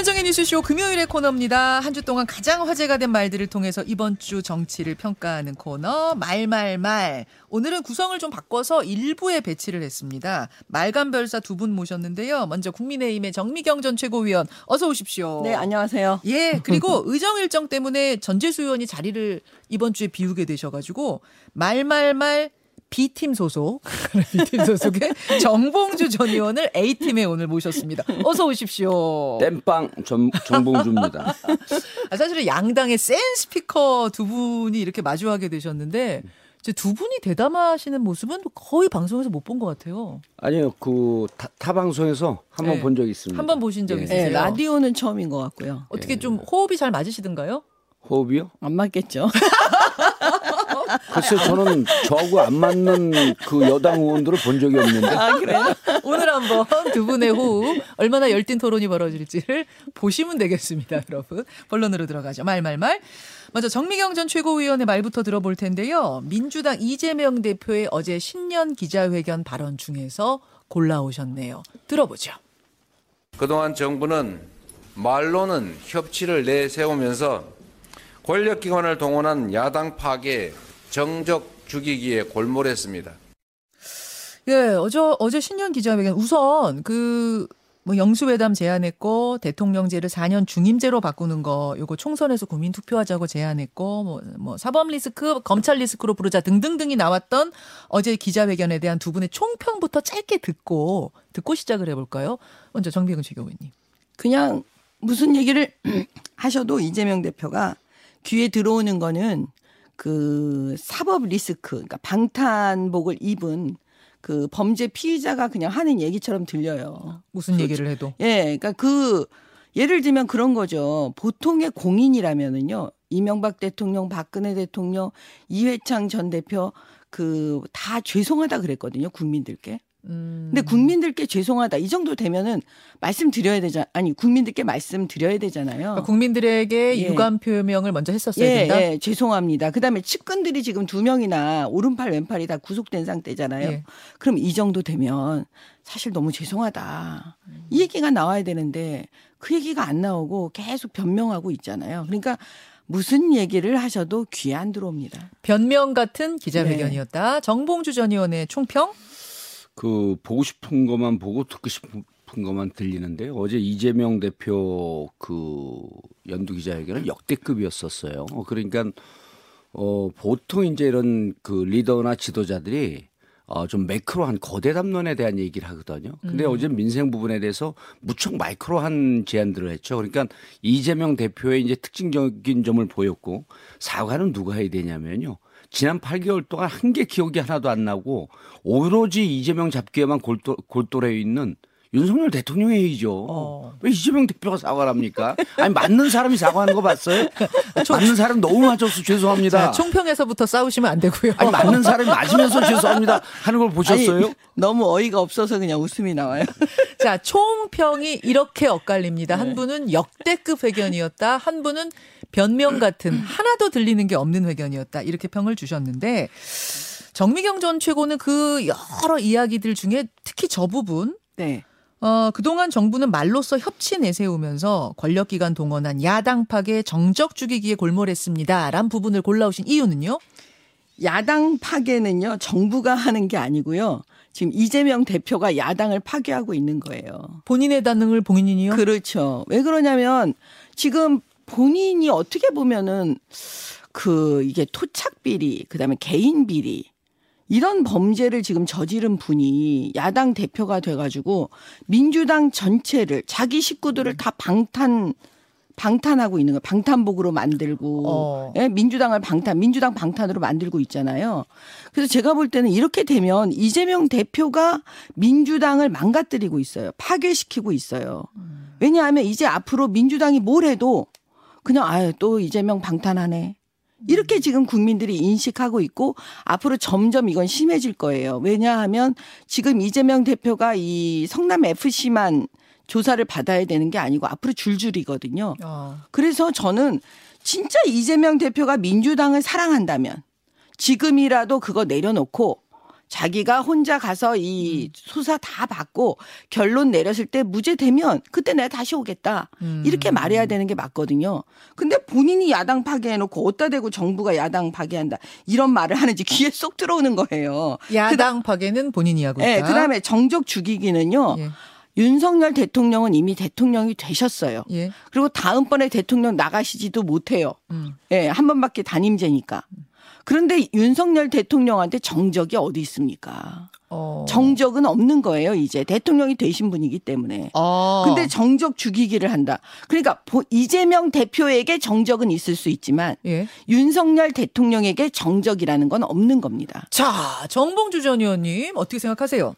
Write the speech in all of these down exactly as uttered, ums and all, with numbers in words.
김현정의 뉴스쇼 금요일의 코너입니다. 한 주 동안 가장 화제가 된 말들을 통해서 이번 주 정치를 평가하는 코너 말말말. 오늘은 구성을 좀 바꿔서 일부에 배치를 했습니다. 말간별사 두 분 모셨는데요. 먼저 국민의힘의 정미경 전 최고위원 어서 오십시오. 네, 안녕하세요. 예, 그리고 의정 일정 때문에 전재수 의원이 자리를 이번 주에 비우게 되셔가지고 말말말. B팀 소속, B팀 소속의 정봉주 전 의원을 A팀에 오늘 모셨습니다. 어서 오십시오. 땜빵 정, 정봉주입니다. 아, 사실은 양당의 센 스피커 두 분이 이렇게 마주하게 되셨는데 이제 두 분이 대담하시는 모습은 거의 방송에서 못 본 것 같아요. 아니요. 그 타, 타 방송에서 한 번 본 적 네. 있습니다. 한 번 보신 적 네. 있으세요? 네, 라디오는 처음인 것 같고요. 어떻게 좀 호흡이 잘 맞으시던가요? 호흡이요? 안 맞겠죠. 글쎄 저는 저하고 안 맞는 그 여당 의원들을 본 적이 없는데. 아, 그래요? 오늘 한번 두 분의 호흡 얼마나 열띤 토론이 벌어질지를 보시면 되겠습니다. 여러분. 본론으로 들어가죠. 말말말. 먼저 정미경 전 최고위원의 말부터 들어볼 텐데요. 민주당 이재명 대표의 어제 신년 기자회견 발언 중에서 골라오셨네요. 들어보죠. 그동안 정부는 말로는 협치를 내세우면서 권력기관을 동원한 야당 파괴, 정적 죽이기에 골몰했습니다. 예, 어제, 어제 신년 기자회견 우선 그 뭐 영수회담 제안했고 대통령제를 사 년 중임제로 바꾸는 거 요거 총선에서 국민 투표하자고 제안했고 뭐, 뭐 사법 리스크, 검찰 리스크로 부르자 등등등이 나왔던 어제 기자회견에 대한 두 분의 총평부터 짧게 듣고 듣고 시작을 해볼까요? 먼저 정비경 최고위원님. 그냥 무슨 얘기를 하셔도 이재명 대표가 귀에 들어오는 거는 그 사법 리스크, 그러니까 방탄복을 입은 그 범죄 피의자가 그냥 하는 얘기처럼 들려요. 무슨 얘기를 해도. 예, 그러니까 그 예를 들면 그런 거죠. 보통의 공인이라면은요, 이명박 대통령, 박근혜 대통령, 이회창 전 대표 그 다 죄송하다 그랬거든요, 국민들께. 음. 근데 국민들께 죄송하다 이 정도 되면은 말씀드려야 되잖아. 아니 국민들께 말씀드려야 되잖아요. 그러니까 국민들에게 예. 유감 표명을 먼저 했었어야 예, 된다. 예, 죄송합니다. 그다음에 측근들이 지금 두 명이나 오른팔 왼팔이 다 구속된 상태잖아요. 예. 그럼 이 정도 되면 사실 너무 죄송하다. 음. 이 얘기가 나와야 되는데 그 얘기가 안 나오고 계속 변명하고 있잖아요. 그러니까 무슨 얘기를 하셔도 귀에 안 들어옵니다. 변명 같은 기자회견이었다. 네. 정봉주 전 의원의 총평. 그 보고 싶은 것만 보고 듣고 싶은 것만 들리는데요. 어제 이재명 대표 그 연두 기자회견은 역대급이었었어요. 그러니까 어, 보통 이제 이런 그 리더나 지도자들이 어, 좀 매크로한 거대 담론에 대한 얘기를 하거든요. 근데 음. 어제 민생 부분에 대해서 무척 마이크로한 제안들을 했죠. 그러니까 이재명 대표의 이제 특징적인 점을 보였고 사과는 누가 해야 되냐면요. 지난 팔 개월 동안 한 개 기억이 하나도 안 나고 오로지 이재명 잡기에만 골도, 골똘해 있는 윤석열 대통령의 회의죠. 어. 왜 이재명 대표가 사과를 합니까? 아니 맞는 사람이 사과하는 거 봤어요? 맞는 사람 너무 맞아서 죄송합니다. 자, 총평에서부터 싸우시면 안 되고요. 아니 맞는 사람이 맞으면서 죄송합니다 하는 걸 보셨어요? 아니, 너무 어이가 없어서 그냥 웃음이 나와요. 자, 총평이 이렇게 엇갈립니다. 네. 한 분은 역대급 회견이었다. 한 분은 변명 같은 하나도 들리는 게 없는 회견이었다. 이렇게 평을 주셨는데 정미경 전 최고는 그 여러 이야기들 중에 특히 저 부분 네. 어, 그동안 정부는 말로써 협치 내세우면서 권력기관 동원한 야당 파괴 정적 죽이기에 골몰했습니다. 라는 부분을 골라오신 이유는요? 야당 파괴는요. 정부가 하는 게 아니고요. 지금 이재명 대표가 야당을 파괴하고 있는 거예요. 본인의 단응을 본인이요? 그렇죠. 왜 그러냐면 지금 본인이 어떻게 보면은 그 이게 토착 비리, 그다음에 개인 비리. 이런 범죄를 지금 저지른 분이 야당 대표가 돼가지고 민주당 전체를 자기 식구들을 다 방탄 방탄하고 있는 거예요. 방탄복으로 만들고 어. 예? 민주당을 방탄 민주당 방탄으로 만들고 있잖아요. 그래서 제가 볼 때는 이렇게 되면 이재명 대표가 민주당을 망가뜨리고 있어요. 파괴시키고 있어요. 왜냐하면 이제 앞으로 민주당이 뭘 해도 그냥 아유 또 이재명 방탄하네. 이렇게 지금 국민들이 인식하고 있고 앞으로 점점 이건 심해질 거예요. 왜냐하면 지금 이재명 대표가 이 성남 에프씨만 조사를 받아야 되는 게 아니고 앞으로 줄줄이거든요. 어. 그래서 저는 진짜 이재명 대표가 민주당을 사랑한다면 지금이라도 그거 내려놓고 자기가 혼자 가서 이 수사 다 받고 결론 내렸을 때 무죄되면 그때 내가 다시 오겠다. 음. 이렇게 말해야 되는 게 맞거든요. 근데 본인이 야당 파괴해놓고 어디다 대고 정부가 야당 파괴한다. 이런 말을 하는지 귀에 쏙 들어오는 거예요. 야당 파괴는 본인이 하고 있다. 네, 그다음에 정적 죽이기는요. 예. 윤석열 대통령은 이미 대통령이 되셨어요. 예. 그리고 다음번에 대통령 나가시지도 못해요. 음. 예, 한 번밖에 단임제니까. 그런데 윤석열 대통령한테 정적이 어디 있습니까? 어. 정적은 없는 거예요. 이제 대통령이 되신 분이기 때문에. 어. 근데 정적 죽이기를 한다. 그러니까 이재명 대표에게 정적은 있을 수 있지만 예. 윤석열 대통령에게 정적이라는 건 없는 겁니다. 자, 정봉주 전 의원님 어떻게 생각하세요?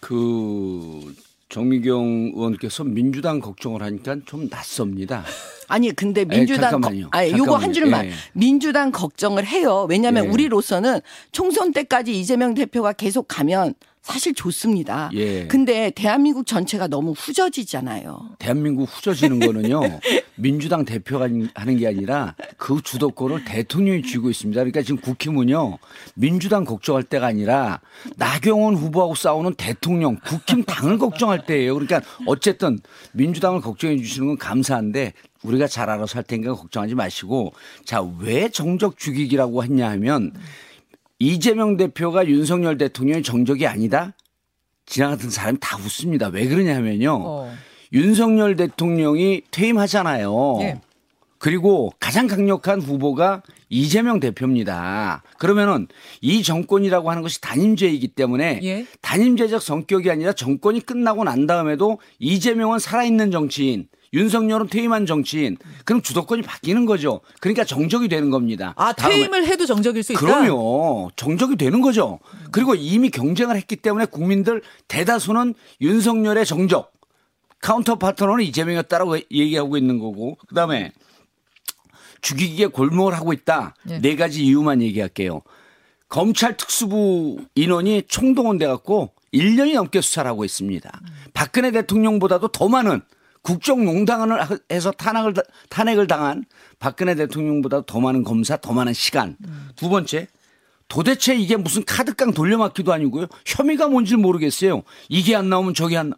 그 정미경 의원께서 민주당 걱정을 하니까 좀 낯섭니다. 아니 근데 민주당 에이, 거, 아니, 요거 한 줄만 예, 예. 민주당 걱정을 해요. 왜냐하면 예. 우리로서는 총선 때까지 이재명 대표가 계속 가면 사실 좋습니다. 예. 근데 대한민국 전체가 너무 후져지잖아요. 대한민국 후져지는 거는요. 민주당 대표가 하는 게 아니라 그 주도권을 대통령이 쥐고 있습니다. 그러니까 지금 국힘은요. 민주당 걱정할 때가 아니라 나경원 후보하고 싸우는 대통령, 국힘 당을 걱정할 때예요. 그러니까 어쨌든 민주당을 걱정해 주시는 건 감사한데 우리가 잘 알아서 할 테니까 걱정하지 마시고 자, 왜 정적 죽이기라고 했냐 하면 이재명 대표가 윤석열 대통령의 정적이 아니다? 지나가던 사람이 다 웃습니다. 왜 그러냐 하면요. 어. 윤석열 대통령이 퇴임하잖아요. 예. 그리고 가장 강력한 후보가 이재명 대표입니다. 그러면은 이 정권이라고 하는 것이 단임제이기 때문에 예. 단임제적 성격이 아니라 정권이 끝나고 난 다음에도 이재명은 살아있는 정치인. 윤석열은 퇴임한 정치인. 그럼 주도권이 바뀌는 거죠. 그러니까 정적이 되는 겁니다. 아, 퇴임을 해도 정적일 수 있다? 그럼요. 정적이 되는 거죠. 그리고 이미 경쟁을 했기 때문에 국민들 대다수는 윤석열의 정적. 카운터 파트너는 이재명이었다라고 얘기하고 있는 거고. 그다음에 죽이기에 골몰을 하고 있다. 네, 네 가지 이유만 얘기할게요. 검찰 특수부 인원이 총동원돼 갖고 일 년이 넘게 수사를 하고 있습니다. 박근혜 대통령보다도 더 많은 국정농단을 해서 탄핵을, 탄핵을 당한 박근혜 대통령보다 더 많은 검사, 더 많은 시간. 음. 두 번째, 도대체 이게 무슨 카드깡 돌려막기도 아니고요. 혐의가 뭔지 모르겠어요. 이게 안 나오면 저게 안 나...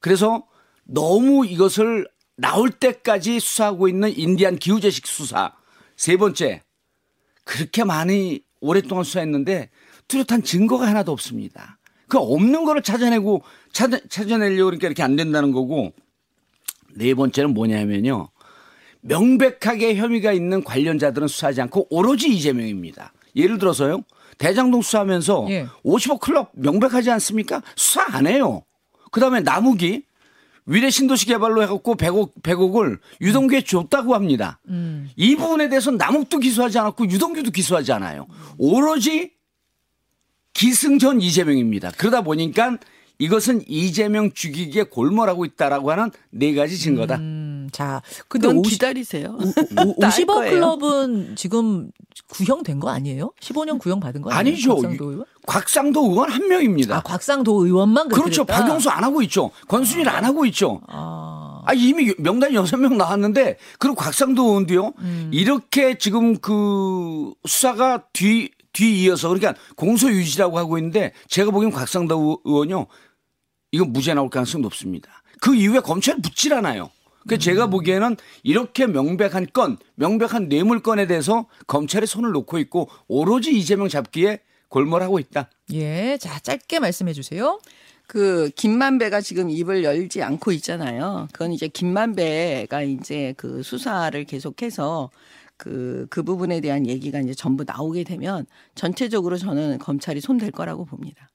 그래서 너무 이것을 나올 때까지 수사하고 있는 인디안 기우제식 수사. 세 번째, 그렇게 많이 오랫동안 수사했는데 뚜렷한 증거가 하나도 없습니다. 그 없는 거를 찾아내고 찾아, 찾아내려고 그러니까 이렇게 안 된다는 거고. 네 번째는 뭐냐면요. 명백하게 혐의가 있는 관련자들은 수사하지 않고 오로지 이재명입니다. 예를 들어서요. 대장동 수사하면서 예. 오십억 클럽 명백하지 않습니까? 수사 안 해요. 그다음에 남욱이 위례 신도시 개발로 해갖고 백억, 백억을 유동규에 줬다고 합니다. 음. 이 부분에 대해서는 남욱도 기소하지 않았고 유동규도 기소하지 않아요. 오로지 기승전 이재명입니다. 그러다 보니까 이것은 이재명 죽이기에 골몰하고 있다라고 하는 네 가지 증거다. 음, 자, 근데 오십, 기다리세요. 오십억 클럽은 지금 구형된 거 아니에요? 십오 년 구형 받은 거 아니에요? 아니죠. 곽상도 의원? 곽상도 의원 한 명입니다. 아, 곽상도 의원만 그렇죠. 그랬다? 박영수 안 하고 있죠. 권순일 안 하고 있죠. 아, 아 이미 명단 여섯 명 나왔는데 그리고 곽상도 의원도요. 음. 이렇게 지금 그 수사가 뒤 뒤이어서 그러니까 공소유지라고 하고 있는데 제가 보기엔 곽상도 의원요. 이거 무죄 나올 가능성이 높습니다. 그 이후에 검찰 묻질 않아요. 그러니까 음. 제가 보기에는 이렇게 명백한 건, 명백한 뇌물건에 대해서 검찰이 손을 놓고 있고 오로지 이재명 잡기에 골몰하고 있다. 예, 자 짧게 말씀해 주세요. 그 김만배가 지금 입을 열지 않고 있잖아요. 그건 이제 김만배가 이제 그 수사를 계속해서. 그, 그 부분에 대한 얘기가 이제 전부 나오게 되면 전체적으로 저는 검찰이 손댈 거라고 봅니다.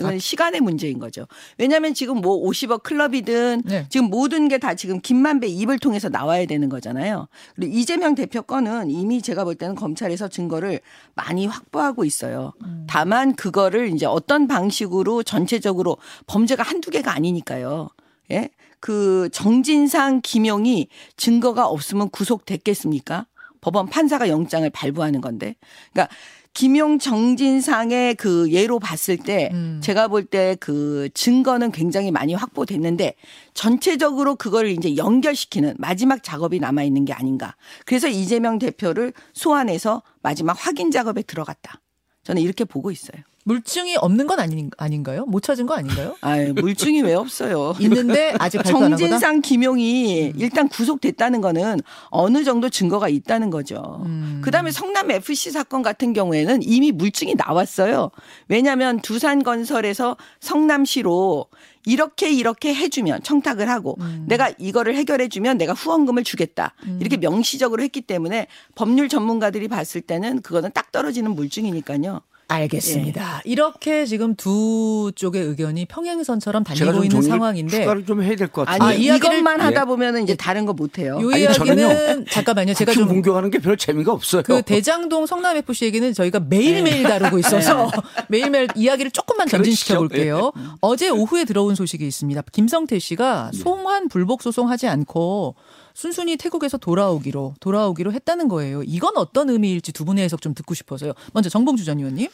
이건 아. 시간의 문제인 거죠. 왜냐하면 지금 뭐 오십억 클럽이든 네. 지금 모든 게 다 지금 김만배 입을 통해서 나와야 되는 거잖아요. 그리고 이재명 대표 건은 이미 제가 볼 때는 검찰에서 증거를 많이 확보하고 있어요. 음. 다만 그거를 이제 어떤 방식으로 전체적으로 범죄가 한두 개가 아니니까요. 예? 그 정진상, 김용이 증거가 없으면 구속됐겠습니까? 법원 판사가 영장을 발부하는 건데. 그러니까 김용 정진상의 그 예로 봤을 때 음. 제가 볼 때 그 증거는 굉장히 많이 확보됐는데 전체적으로 그걸 이제 연결시키는 마지막 작업이 남아있는 게 아닌가. 그래서 이재명 대표를 소환해서 마지막 확인 작업에 들어갔다. 저는 이렇게 보고 있어요. 물증이 없는 건 아닌, 아닌가요? 못 찾은 거 아닌가요? 아유, 물증이 왜 없어요. 있는데 아직 발표 안 하거나? 정진상 김용이 음. 일단 구속됐다는 거는 어느 정도 증거가 있다는 거죠. 음. 그다음에 성남 에프씨 사건 같은 경우에는 이미 물증이 나왔어요. 왜냐하면 두산건설에서 성남시로 이렇게 이렇게 해주면 청탁을 하고 음. 내가 이거를 해결해주면 내가 후원금을 주겠다. 음. 이렇게 명시적으로 했기 때문에 법률 전문가들이 봤을 때는 그거는 딱 떨어지는 물증이니까요. 알겠습니다. 예. 이렇게 지금 두 쪽의 의견이 평행선처럼 달리고 있는 상황인데 추가를 좀 해야 될 것 같아요. 아니, 아, 이것만 예. 하다 보면은 이제 다른 거 못 해요. 이 이야기는 잠깐만요. 제가 좀 공격하는 게 별로 재미가 없어요. 그 대장동 성남 에프씨 얘기는 저희가 매일매일 예. 다루고 있어서 예. 매일매일 이야기를 조금만 전진시켜 볼게요. 예. 어제 오후에 들어온 소식이 있습니다. 김성태 씨가 예. 송환 불복 소송하지 않고 순순히 태국에서 돌아오기로 돌아오기로 했다는 거예요. 이건 어떤 의미일지 두 분의 해석 좀 듣고 싶어서요. 먼저 정봉주 전 의원님.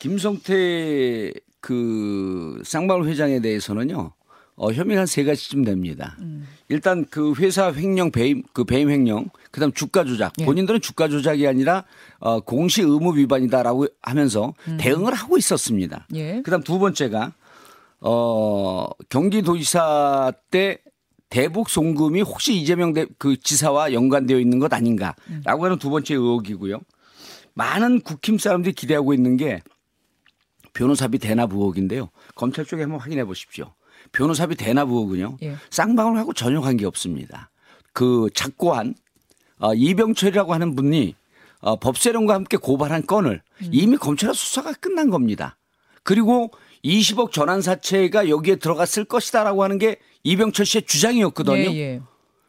김성태 그 쌍방울 회장에 대해서는요. 어, 혐의가 한 세 가지쯤 됩니다. 음. 일단 그 회사 횡령 배임 그 배임 횡령, 그다음 주가 조작. 예. 본인들은 주가 조작이 아니라 어, 공시 의무 위반이다라고 하면서 음. 대응을 하고 있었습니다. 예. 그다음 두 번째가 어, 경기도지사 때 대북 송금이 혹시 이재명 대, 그 지사와 연관되어 있는 것 아닌가라고 하는 두 번째 의혹이고요. 많은 국힘 사람들이 기대하고 있는 게 변호사비 대납 의혹인데요. 검찰 쪽에 한번 확인해 보십시오. 변호사비 대납 의혹은요. 예. 쌍방울하고 전혀 관계 없습니다. 그 작고한 어, 이병철이라고 하는 분이 어, 법세령과 함께 고발한 건을 음. 이미 검찰의 수사가 끝난 겁니다. 그리고 이십억 전환사채가 여기에 들어갔을 것이다라고 하는 게 이병철 씨의 주장이었거든요. 예, 예.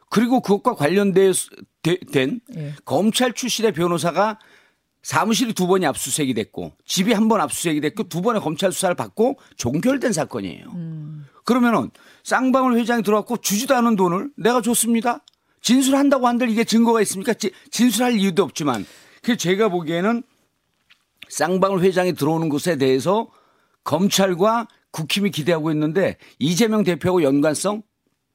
그리고 그것과 관련된 예. 검찰 출신의 변호사가 사무실이 두 번이 압수수색이 됐고 집이 한 번 압수수색이 됐고 두 번의 검찰 수사를 받고 종결된 사건이에요. 음. 그러면은 쌍방울 회장이 들어왔고 주지도 않은 돈을 내가 줬습니다. 진술한다고 한들 이게 증거가 있습니까? 지, 진술할 이유도 없지만 그래서 제가 보기에는 쌍방울 회장이 들어오는 곳에 대해서 검찰과 국힘이 기대하고 있는데 이재명 대표하고 연관성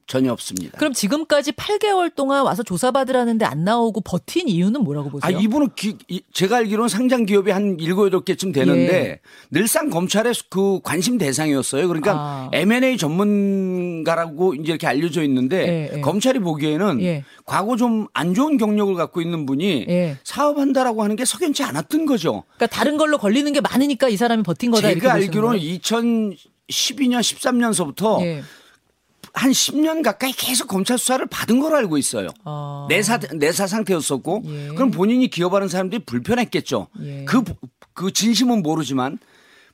전혀 없습니다. 그럼 지금까지 팔 개월 동안 와서 조사받으라는데 안 나오고 버틴 이유는 뭐라고 보세요? 아, 이분은 기, 제가 알기로는 상장 기업이 한 일곱, 여덟 개쯤 되는데 예. 늘상 검찰의 그 관심 대상이었어요. 그러니까 아. 엠 앤 에이 전문가라고 이제 이렇게 알려져 있는데 예, 예. 검찰이 보기에는 예. 과거 좀 안 좋은 경력을 갖고 있는 분이 예. 사업한다라고 하는 게 석연치 않았던 거죠. 그러니까 다른 걸로 걸리는 게 많으니까 이 사람이 버틴 거다. 제가 알기로는 이천십이 년, 십삼 년서부터 예. 한 십 년 가까이 계속 검찰 수사를 받은 걸 알고 있어요. 아. 내사, 내사 상태였었고 예. 그럼 본인이 기업하는 사람들이 불편했겠죠. 예. 그, 그 진심은 모르지만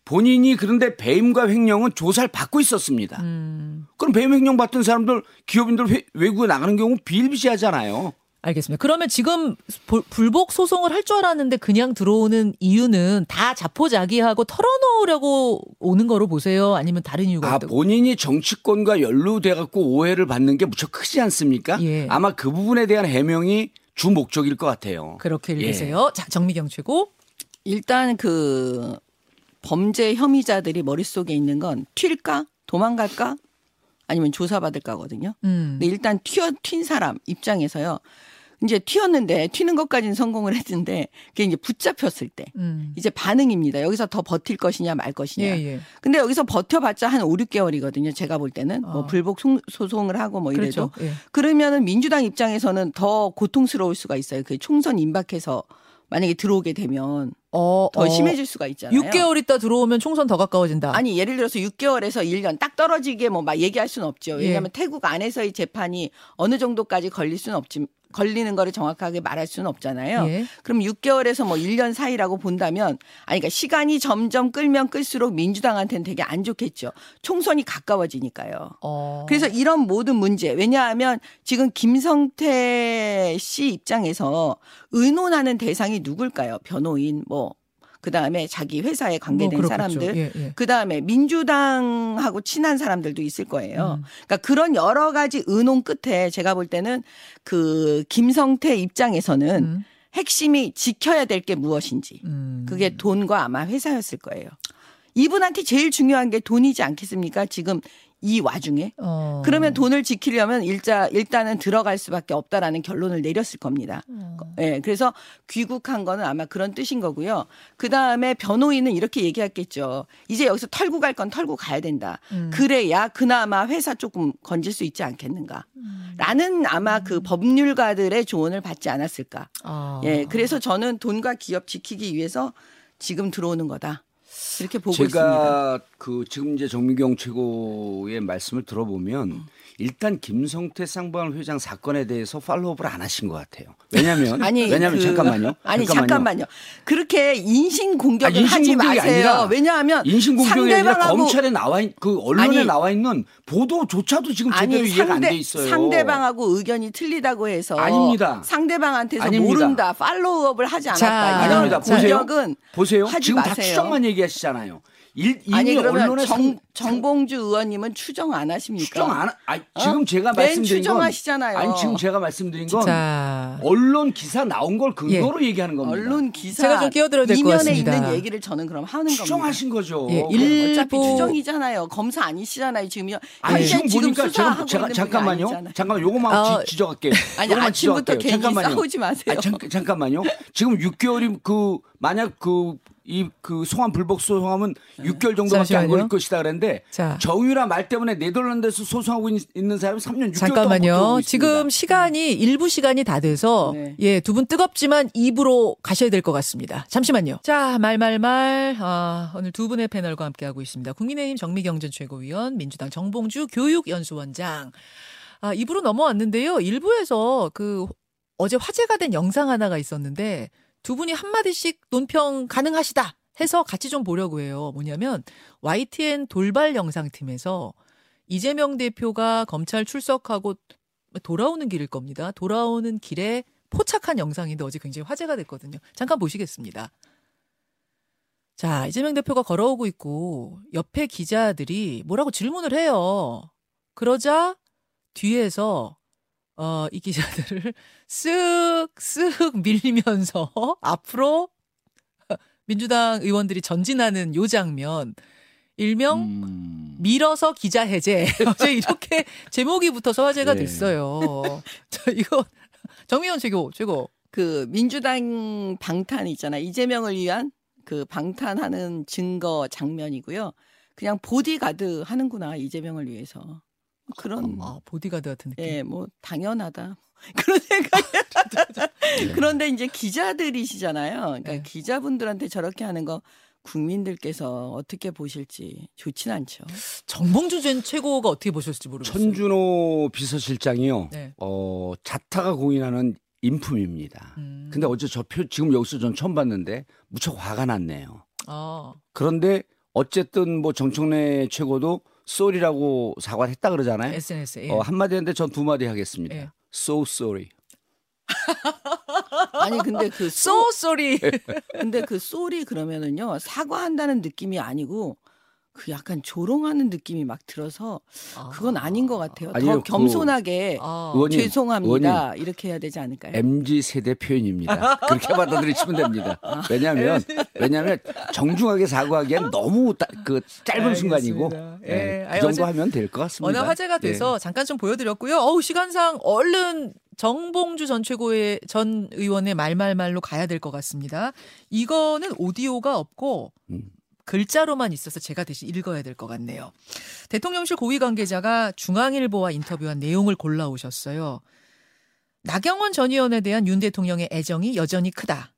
본인이 그런데 배임과 횡령은 조사를 받고 있었습니다. 음. 그럼 배임 횡령 받던 사람들 기업인들 회, 외국에 나가는 경우 비일비재하잖아요. 알겠습니다. 그러면 지금 보, 불복 소송을 할 줄 알았는데 그냥 들어오는 이유는 다 자포자기하고 털어놓으려고 오는 거로 보세요? 아니면 다른 이유가 있다고? 아, 본인이 정치권과 연루돼 갖고 오해를 받는 게 무척 크지 않습니까? 예. 아마 그 부분에 대한 해명이 주 목적일 것 같아요. 그렇게 읽으세요. 예. 자, 정미경 최고. 일단 그 범죄 혐의자들이 머릿속에 있는 건 튈까? 도망갈까? 아니면 조사받을까거든요. 음. 근데 일단 튀어 튄 사람 입장에서요. 이제 튀었는데 튀는 것까지는 성공을 했는데 그게 이제 붙잡혔을 때 음. 이제 반응입니다. 여기서 더 버틸 것이냐 말 것이냐. 예, 예. 근데 여기서 버텨봤자 한 오, 육 개월이거든요. 제가 볼 때는 어. 뭐 불복 소송을 하고 뭐 이래도. 그렇죠. 예. 그러면은 민주당 입장에서는 더 고통스러울 수가 있어요. 그 총선 임박해서 만약에 들어오게 되면. 어, 더 어. 심해질 수가 있잖아요. 육 개월 있다 들어오면 총선 더 가까워진다. 아니 예를 들어서 육 개월에서 일 년 딱 떨어지게 뭐 막 얘기할 수는 없죠. 왜냐하면 예. 태국 안에서의 재판이 어느 정도까지 걸릴 수는 없지 걸리는 거를 정확하게 말할 수는 없잖아요. 예. 그럼 육 개월에서 뭐 일 년 사이라고 본다면 아니 그러니까 시간이 점점 끌면 끌수록 민주당한테는 되게 안 좋겠죠. 총선이 가까워지니까요. 어. 그래서 이런 모든 문제 왜냐하면 지금 김성태 씨 입장에서 의논하는 대상이 누굴까요? 변호인 뭐 그다음에 자기 회사에 관계된 뭐 사람들 예, 예. 그다음에 민주당하고 친한 사람들도 있을 거예요. 음. 그러니까 그런 여러 가지 의논 끝에 제가 볼 때는 그 김성태 입장에서는 음. 핵심이 지켜야 될 게 무엇인지 음. 그게 돈과 아마 회사였을 거예요. 이분한테 제일 중요한 게 돈이지 않겠습니까? 지금 이 와중에. 어. 그러면 돈을 지키려면 일자, 일단은 들어갈 수밖에 없다라는 결론을 내렸을 겁니다. 어. 네, 그래서 귀국한 거는 아마 그런 뜻인 거고요. 그다음에 변호인은 이렇게 얘기했겠죠. 이제 여기서 털고 갈 건 털고 가야 된다. 음. 그래야 그나마 회사 조금 건질 수 있지 않겠는가. 라는 아마 그 법률가들의 조언을 받지 않았을까. 아. 예, 그래서 저는 돈과 기업 지키기 위해서 지금 들어오는 거다. 이렇게 보고 제가 있습니다. 제가 그 지금 이제 정미경 최고의 말씀을 들어보면 음. 일단 김성태 쌍방울 회장 사건에 대해서 팔로우업을 안 하신 것 같아요. 왜냐하면 아니, 왜냐하면 그, 잠깐만요. 아니 잠깐만요. 잠깐만요. 그렇게 인신 공격을 아니, 인신 하지 공격이 마세요. 아니라, 왜냐하면 인신 공격이 아니라 검찰에 나와 있, 그 언론에 아니, 나와 있는 보도조차도 지금 제대로 아니, 이해가 안 돼 있어요. 상대방하고 의견이 틀리다고 해서 아닙니다. 상대방한테서 아닙니다. 모른다, 팔로우업을 하지 않았다. 자, 아닙니다. 보세요. 보세요. 하지 지금 마세요. 다 추정만 얘기하시잖아요. 일, 아니 그러면 정, 정봉주 의원님은 추정 안 하십니까? 추정 안 아 지금 어? 제가 말씀드린 추정하시잖아요. 건 아니 지금 제가 말씀드린 건 진짜. 언론 기사 나온 걸 근거로 예. 얘기하는 겁니다. 언론 기사 제가 좀 끼어들어야 될 것 같습니다. 이면에 있는 얘기를 저는 그럼 하는 겁니다. 추정하신 거죠. 예, 일부 어차피 추정이잖아요. 검사 아니시잖아요. 지금 아니, 지금 보니까 제가, 제가 잠깐만요. 잠깐만 요거만 어, 지적할게요. 아니 아침부터 괜히 잠깐만요. 싸우지 마세요. 아니, 잠, 잠깐만요. 지금 육 개월이 그 만약 그 이 그 송환 불복 소송하면 네. 육 개월 정도밖에 안 걸릴 것이다 그랬는데 자. 정유라 말 때문에 네덜란드에서 소송하고 있는 사람이 삼 년 육 개월 잠깐만요. 지금 시간이 일부 시간이 다 돼서 네. 예, 두 분 뜨겁지만 이 부로 가셔야 될 것 같습니다. 잠시만요. 자, 말말말 아, 오늘 두 분의 패널과 함께하고 있습니다. 국민의힘 정미경 전 최고위원, 민주당 정봉주 교육연수원장. 아, 이 부로 넘어왔는데요. 일 부에서 그 어제 화제가 된 영상 하나가 있었는데 두 분이 한마디씩 논평 가능하시다 해서 같이 좀 보려고 해요. 뭐냐면 와이티엔 돌발 영상팀에서 이재명 대표가 검찰 출석하고 돌아오는 길일 겁니다. 돌아오는 길에 포착한 영상인데 어제 굉장히 화제가 됐거든요. 잠깐 보시겠습니다. 자, 이재명 대표가 걸어오고 있고 옆에 기자들이 뭐라고 질문을 해요. 그러자 뒤에서 어, 이 기자들을 쓱, 쓱 밀리면서 앞으로 민주당 의원들이 전진하는 요 장면, 일명 음... 밀어서 기자 해제. 어제 이렇게 제목이 붙어서 화제가 네. 됐어요. 저 이거 정미원 최고, 최고. 그 민주당 방탄 있잖아요. 이재명을 위한 그 방탄하는 증거 장면이고요. 그냥 보디가드 하는구나, 이재명을 위해서. 그런 아, 보디가드 같은 느낌. 예, 뭐 당연하다. 그런 생각이 네. 그런데 이제 기자들이시잖아요. 그러니까 네. 기자분들한테 저렇게 하는 거 국민들께서 어떻게 보실지 좋진 않죠. 정봉주 전 최고가 어떻게 보셨을지 모르겠어요. 천준호 비서실장이요. 네. 어, 자타가 공인하는 인품입니다. 음. 근데 어제 저 표 지금 여기서 전 처음 봤는데 무척 화가 났네요. 아. 그런데 어쨌든 뭐 정청래 최고도 쏘리라고 사과를 했다 그러잖아요. 에스엔에스. 예. 어, 한마디 했는데 전 두 마디 하겠습니다. 예. So sorry. 아니 근데 그 so, so sorry. 근데 그 sorry 그러면은요 사과한다는 느낌이 아니고 그 약간 조롱하는 느낌이 막 들어서 그건 아닌 것 같아요. 아니요, 더 겸손하게 그, 아. 죄송합니다 의원님, 이렇게 해야 되지 않을까요? 엠지 세대 표현입니다. 그렇게 받아들이시면 됩니다. 아. 왜냐하면 왜냐하면 정중하게 사과하기엔 너무 따, 그 짧은 알겠습니다. 순간이고 예, 예. 그 정도 하면 될 것 같습니다. 워낙 화제가 돼서 예. 잠깐 좀 보여드렸고요. 어우 시간상 얼른 정봉주 전 최고의 전 의원의 말말말로 가야 될 것 같습니다. 이거는 오디오가 없고. 음. 글자로만 있어서 제가 대신 읽어야 될 것 같네요. 대통령실 고위 관계자가 중앙일보와 인터뷰한 내용을 골라오셨어요. 나경원 전 의원에 대한 윤 대통령의 애정이 여전히 크다.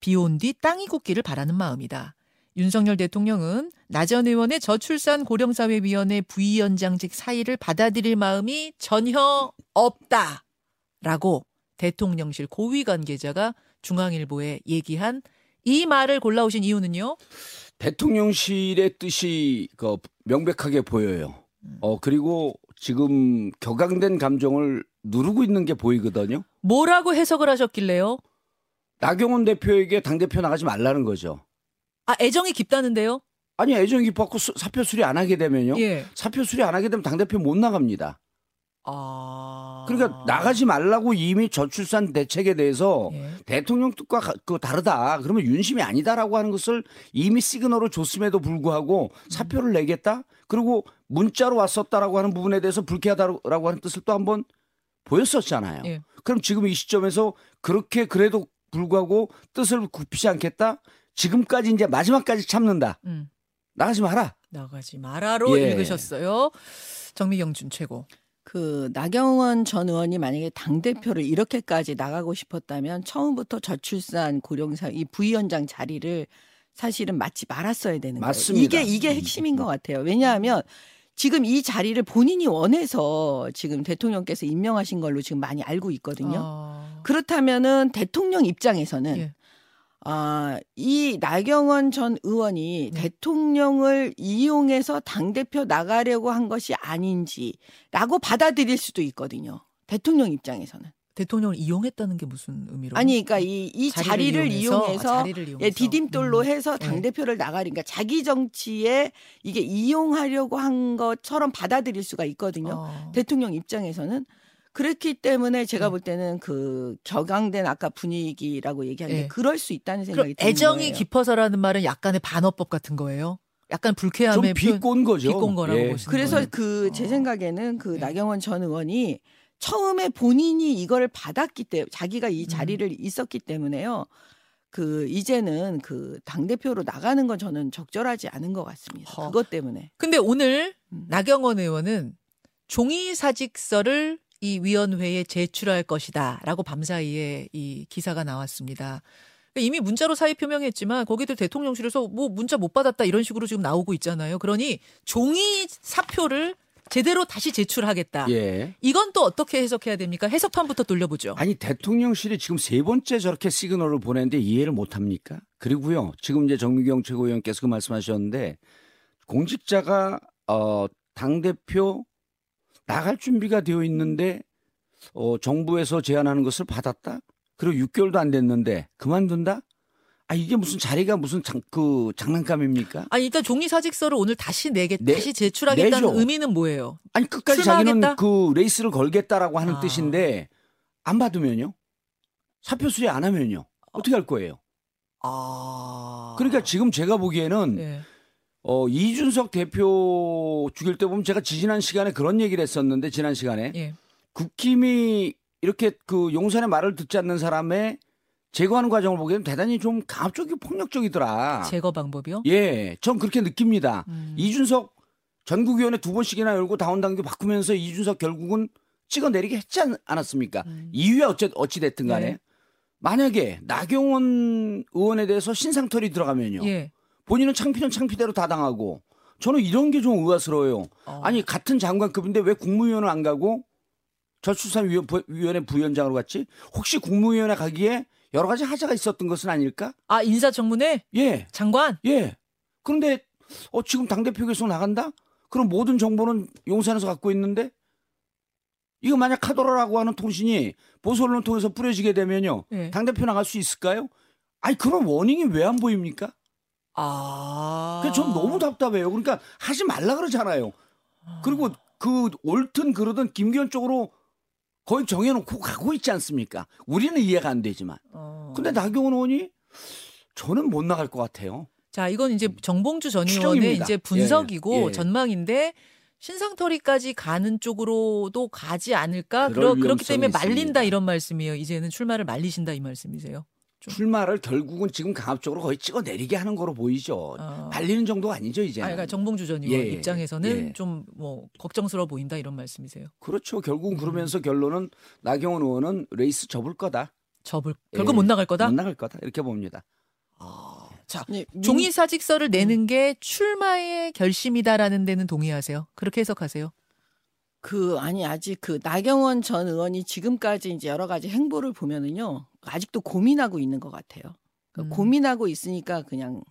비온 뒤 땅이 굳기를 바라는 마음이다. 윤석열 대통령은 나 전 의원의 저출산 고령사회위원회 부위원장직 사의를 받아들일 마음이 전혀 없다. 라고 대통령실 고위 관계자가 중앙일보에 얘기한 이 말을 골라오신 이유는요? 대통령실의 뜻이 그 명백하게 보여요. 어 그리고 지금 격앙된 감정을 누르고 있는 게 보이거든요. 뭐라고 해석을 하셨길래요? 나경원 대표에게 당대표 나가지 말라는 거죠. 아 애정이 깊다는데요? 아니 애정이 깊었고 사표 수리 안 하게 되면요. 예. 사표 수리 안 하게 되면 당대표 못 나갑니다. 아... 그러니까 나가지 말라고 이미 저출산 대책에 대해서 예. 대통령 뜻과 가, 그 다르다. 그러면 윤심이 아니다라고 하는 것을 이미 시그널을 줬음에도 불구하고 사표를 내겠다. 그리고 문자로 왔었다라고 하는 부분에 대해서 불쾌하다라고 하는 뜻을 또 한번 보였었잖아요. 예. 그럼 지금 이 시점에서 그렇게 그래도 불구하고 뜻을 굽히지 않겠다. 지금까지 이제 마지막까지 참는다. 음. 나가지 마라. 나가지 마라로 예. 읽으셨어요. 정미경 준 최고. 그 나경원 전 의원이 만약에 당대표를 이렇게까지 나가고 싶었다면 처음부터 저출산 고령사 이 부위원장 자리를 사실은 맞지 말았어야 되는 맞습니다. 거예요. 이게 이게 핵심인 것 같아요. 왜냐하면 지금 이 자리를 본인이 원해서 지금 대통령께서 임명하신 걸로 지금 많이 알고 있거든요. 아... 그렇다면은 대통령 입장에서는 예. 아, 이 나경원 전 의원이 네. 대통령을 이용해서 당대표 나가려고 한 것이 아닌지라고 받아들일 수도 있거든요. 대통령 입장에서는. 대통령을 이용했다는 게 무슨 의미로? 아니, 그러니까 이, 이 자리를, 자리를 이용해서, 이용해서, 아, 자리를 이용해서. 예, 디딤돌로 음. 해서 당대표를 네. 나가니까 자기 정치에 이게 이용하려고 한 것처럼 받아들일 수가 있거든요. 어. 대통령 입장에서는. 그렇기 때문에 제가 네. 볼 때는 그 격앙된 아까 분위기라고 얘기하는데 네. 그럴 수 있다는 생각이 드는 애정이 거예요. 애정이 깊어서라는 말은 약간의 반어법 같은 거예요. 약간 불쾌함에 좀 비꼰 거죠. 비꼰 거라고 예. 보시는 그래서 그 제 생각에는 그 네. 나경원 전 의원이 처음에 본인이 이걸 받았기 때문에 자기가 이 자리를 음. 있었기 때문에요. 그 이제는 그 당대표로 나가는 건 저는 적절하지 않은 것 같습니다. 허. 그것 때문에. 근데 오늘 음. 나경원 의원은 종이 사직서를 이 위원회에 제출할 것이다 라고 밤사이에 이 기사가 나왔습니다. 이미 문자로 사의 표명했지만 거기들 대통령실에서 뭐 문자 못 받았다 이런 식으로 지금 나오고 있잖아요. 그러니 종이 사표를 제대로 다시 제출하겠다. 예. 이건 또 어떻게 해석해야 됩니까? 해석판부터 돌려보죠. 아니 대통령실이 지금 세 번째 저렇게 시그널을 보내는데 이해를 못합니까? 그리고요. 지금 이제 정미경 최고위원께서 그 말씀하셨는데 공직자가 어, 당대표 나갈 준비가 되어 있는데 어, 정부에서 제안하는 것을 받았다. 그리고 육 개월도 안 됐는데 그만둔다. 아 이게 무슨 자리가 무슨 장, 그 장난감입니까? 아 일단 종이 사직서를 오늘 다시 내게 내, 다시 제출하겠다는 내죠. 의미는 뭐예요? 아니 끝까지 출마하겠다? 자기는 그 레이스를 걸겠다라고 하는 아. 뜻인데 안 받으면요? 사표 수리 안 하면요? 어떻게 할 거예요? 아 그러니까 지금 제가 보기에는. 네. 어, 이준석 대표 죽일 때 보면 제가 지난 시간에 그런 얘기를 했었는데 지난 시간에 예. 국힘이 이렇게 그 용산의 말을 듣지 않는 사람의 제거하는 과정을 보게 되면 대단히 좀 강압적이고 폭력적이더라. 제거 방법이요? 예, 전 그렇게 느낍니다. 음. 이준석 전국위원회 두 번씩이나 열고 다원당규 바꾸면서 이준석 결국은 찍어내리게 했지 않았습니까? 음. 이유야 어찌, 어찌 됐든 간에. 예. 만약에 나경원 의원에 대해서 신상털이 들어가면요. 예. 본인은 창피는 창피대로 다 당하고 저는 이런 게 좀 의아스러워요. 어. 아니 같은 장관급인데 왜 국무위원을 안 가고 저출산위원회 부위원장으로 갔지? 혹시 국무위원회 가기에 여러 가지 하자가 있었던 것은 아닐까? 아 인사청문회? 예. 장관? 예. 그런데 어, 지금 당대표 계속 나간다? 그럼 모든 정보는 용산에서 갖고 있는데? 이거 만약 카더라라고 하는 통신이 보수 언론 통해서 뿌려지게 되면요. 예. 당대표 나갈 수 있을까요? 아니 그런 워닝이 왜 안 보입니까? 아. 그 전 너무 답답해요. 그러니까 하지 말라 그러잖아요. 아... 그리고 그 옳든 그러든 김기현 쪽으로 거의 정해놓고 가고 있지 않습니까? 우리는 이해가 안 되지만. 어... 근데 나경원 의원이 저는 못 나갈 것 같아요. 자, 이건 이제 정봉주 전 의원의 이제 분석이고 예, 예. 전망인데 신상털이까지 가는 쪽으로도 가지 않을까? 그러, 그렇기 때문에 있습니다. 말린다 이런 말씀이에요. 이제는 출마를 말리신다 이 말씀이세요? 좀. 출마를 결국은 지금 강압적으로 거의 찍어내리게 하는 거로 보이죠. 어. 발리는 정도가 아니죠 이제. 아, 그러니까 정봉주 전 의원 예, 입장에서는 예. 좀 뭐 걱정스러워 보인다 이런 말씀이세요. 그렇죠. 결국은 그러면서 음. 결론은 나경원 의원은 레이스 접을 거다. 접을. 예. 결국 못 나갈 거다. 못 나갈 거다. 이렇게 봅니다. 아, 자 네, 종이 사직서를 음. 내는 게 출마의 결심이다라는 데는 동의하세요? 그렇게 해석하세요? 그 아니 아직 그 나경원 전 의원이 지금까지 이제 여러 가지 행보를 보면은요. 아직도 고민하고 있는 것 같아요. 그러니까 음. 고민하고 있으니까 그냥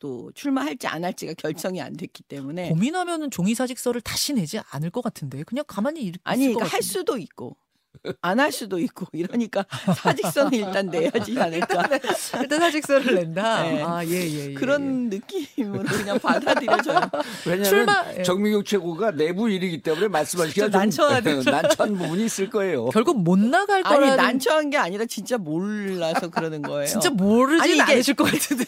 또 출마할지 안 할지가 결정이 안 됐기 때문에 고민하면은 종이 사직서를 다시 내지 않을 것 같은데 그냥 가만히 있을 아니, 그러니까 것 같은데. 할 수도 있고 안 할 수도 있고 이러니까 사직서는 일단 내야지 않을까. 일단 사직서를 낸다. 네. 아, 예, 예, 예, 그런 예. 느낌으로 그냥 받아들여줘요. 왜냐하면 출마... 정미경 최고가 내부 일이기 때문에 말씀하시기가 좀 난처한 부분이 있을 거예요. 결국 못 나갈 거라는. 아니 난처한 게 아니라 진짜 몰라서 그러는 거예요. 진짜 모르진 않으실 것 같은데.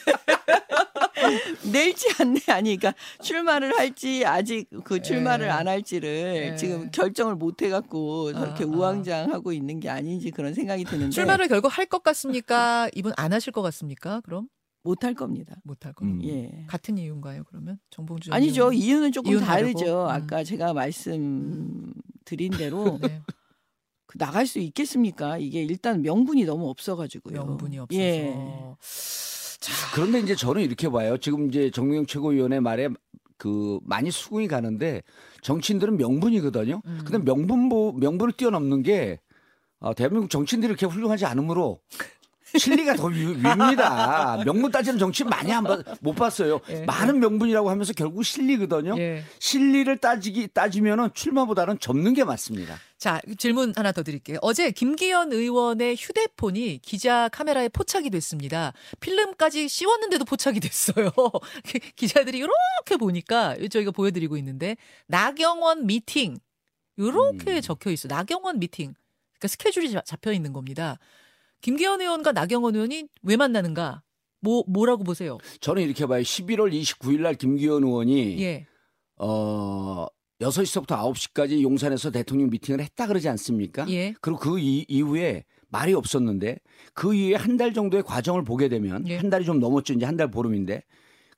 낼지 안 내 아니니까 그러니까 출마를 할지 아직 그 출마를 에. 안 할지를 에. 지금 결정을 못 해갖고 저렇게 아, 우왕좌왕하고 아. 있는 게 아닌지 그런 생각이 드는데. 출마를 결국 할 것 같습니까? 이분 안 하실 것 같습니까? 그럼? 못할 겁니다. 못할 겁니다. 음. 같은 이유인가요? 그러면 정봉주 아니죠. 이유는 조금 이유는 다르죠. 다르고. 아까 음. 제가 말씀드린 대로 네. 나갈 수 있겠습니까? 이게 일단 명분이 너무 없어가지고요. 명분이 없어서. 예. 자, 그런데 이제 저는 이렇게 봐요. 지금 이제 정미경 최고위원의 말에 그 많이 수긍이 가는데 정치인들은 명분이거든요. 음. 근데 명분 명분을 뛰어넘는 게 아, 대한민국 정치인들이 이렇게 훌륭하지 않으므로. 실리가 더 위입니다. 명분 따지는 정치인 많이 안 봐, 못 봤어요. 예. 많은 명분이라고 하면서 결국 실리거든요. 예. 실리를 따지기 따지면은 출마보다는 접는 게 맞습니다. 자, 질문 하나 더 드릴게요. 어제 김기현 의원의 휴대폰이 기자 카메라에 포착이 됐습니다. 필름까지 씌웠는데도 포착이 됐어요. 기자들이 이렇게 보니까 저희가 보여드리고 있는데 나경원 미팅 이렇게 음. 적혀 있어요. 나경원 미팅. 그러니까 스케줄이 잡혀 있는 겁니다. 김기현 의원과 나경원 의원이 왜 만나는가? 뭐 뭐라고 보세요? 저는 이렇게 봐요. 십일월 이십구일 날 김기현 의원이 예. 어 여섯 시서부터 아홉 시까지 용산에서 대통령 미팅을 했다 그러지 않습니까? 예. 그리고 그 이, 이후에 말이 없었는데 그 이후에 한 달 정도의 과정을 보게 되면 예. 한 달이 좀 넘었죠. 이제 한 달 보름인데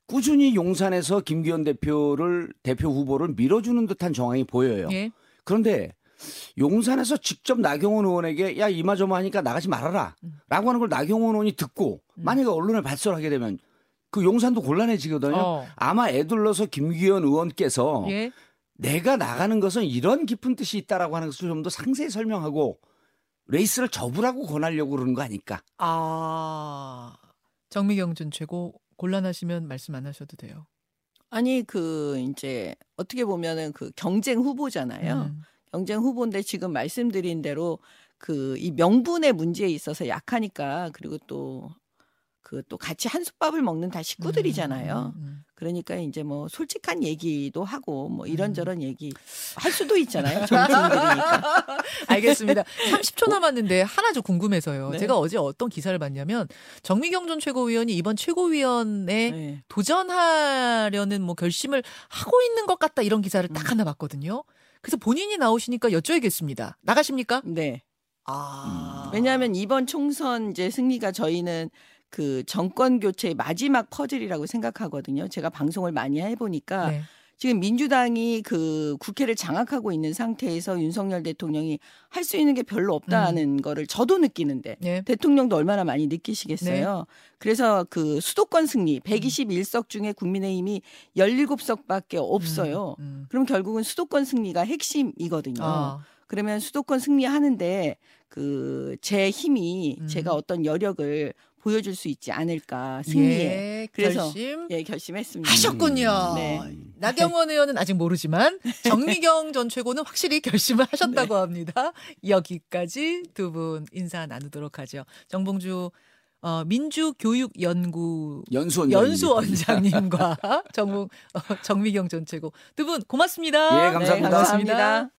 꾸준히 용산에서 김기현 대표를 대표 후보를 밀어주는 듯한 정황이 보여요. 예. 그런데 용산에서 직접 나경원 의원에게 야 이마저마 하니까 나가지 말아라 음. 라고 하는 걸 나경원 의원이 듣고 음. 만약에 언론에 발설하게 되면 그 용산도 곤란해지거든요. 어. 아마 애둘러서 김기현 의원께서 예? 내가 나가는 것은 이런 깊은 뜻이 있다라고 하는 것을 좀 더 상세히 설명하고 레이스를 접으라고 권하려고 그러는 거 아닐까. 아 정미경 전 최고 곤란하시면 말씀 안 하셔도 돼요. 아니 그 이제 어떻게 보면은 그 경쟁 후보잖아요. 음. 경쟁 후보인데 지금 말씀드린 대로 그 이 명분의 문제에 있어서 약하니까 그리고 또 그 또 같이 한솥밥을 먹는 다 식구들이잖아요. 음, 음. 그러니까 이제 뭐 솔직한 얘기도 하고 뭐 이런저런 음. 얘기 할 수도 있잖아요. 정치인들이니까. 알겠습니다. 삼십 초 남았는데 하나 좀 궁금해서요. 네. 제가 어제 어떤 기사를 봤냐면 정미경 전 최고위원이 이번 최고위원에 네. 도전하려는 뭐 결심을 하고 있는 것 같다 이런 기사를 딱 음. 하나 봤거든요. 그래서 본인이 나오시니까 여쭤야겠습니다. 나가십니까? 네. 아. 왜냐하면 이번 총선 이제 승리가 저희는 그 정권 교체의 마지막 퍼즐이라고 생각하거든요. 제가 방송을 많이 해보니까 네. 지금 민주당이 그 국회를 장악하고 있는 상태에서 윤석열 대통령이 할 수 있는 게 별로 없다는 음. 거를 저도 느끼는데 네. 대통령도 얼마나 많이 느끼시겠어요. 네. 그래서 그 수도권 승리 백이십일 석 중에 국민의힘이 열일곱 석밖에 없어요. 음. 음. 그럼 결국은 수도권 승리가 핵심이거든요. 아. 그러면 수도권 승리하는데 그 제 힘이 음. 제가 어떤 여력을 보여줄 수 있지 않을까 승리에 예, 그래서 결심 예 결심했습니다. 하셨군요. 네. 나경원 의원은 아직 모르지만 정미경 전 최고는 확실히 결심을 하셨다고 네. 합니다. 여기까지 두 분 인사 나누도록 하죠. 정봉주 어, 민주교육연구 연수원 연수원장님과 정봉 어, 정미경 전 최고 두 분 고맙습니다. 예 감사합니다. 네, 감사합니다.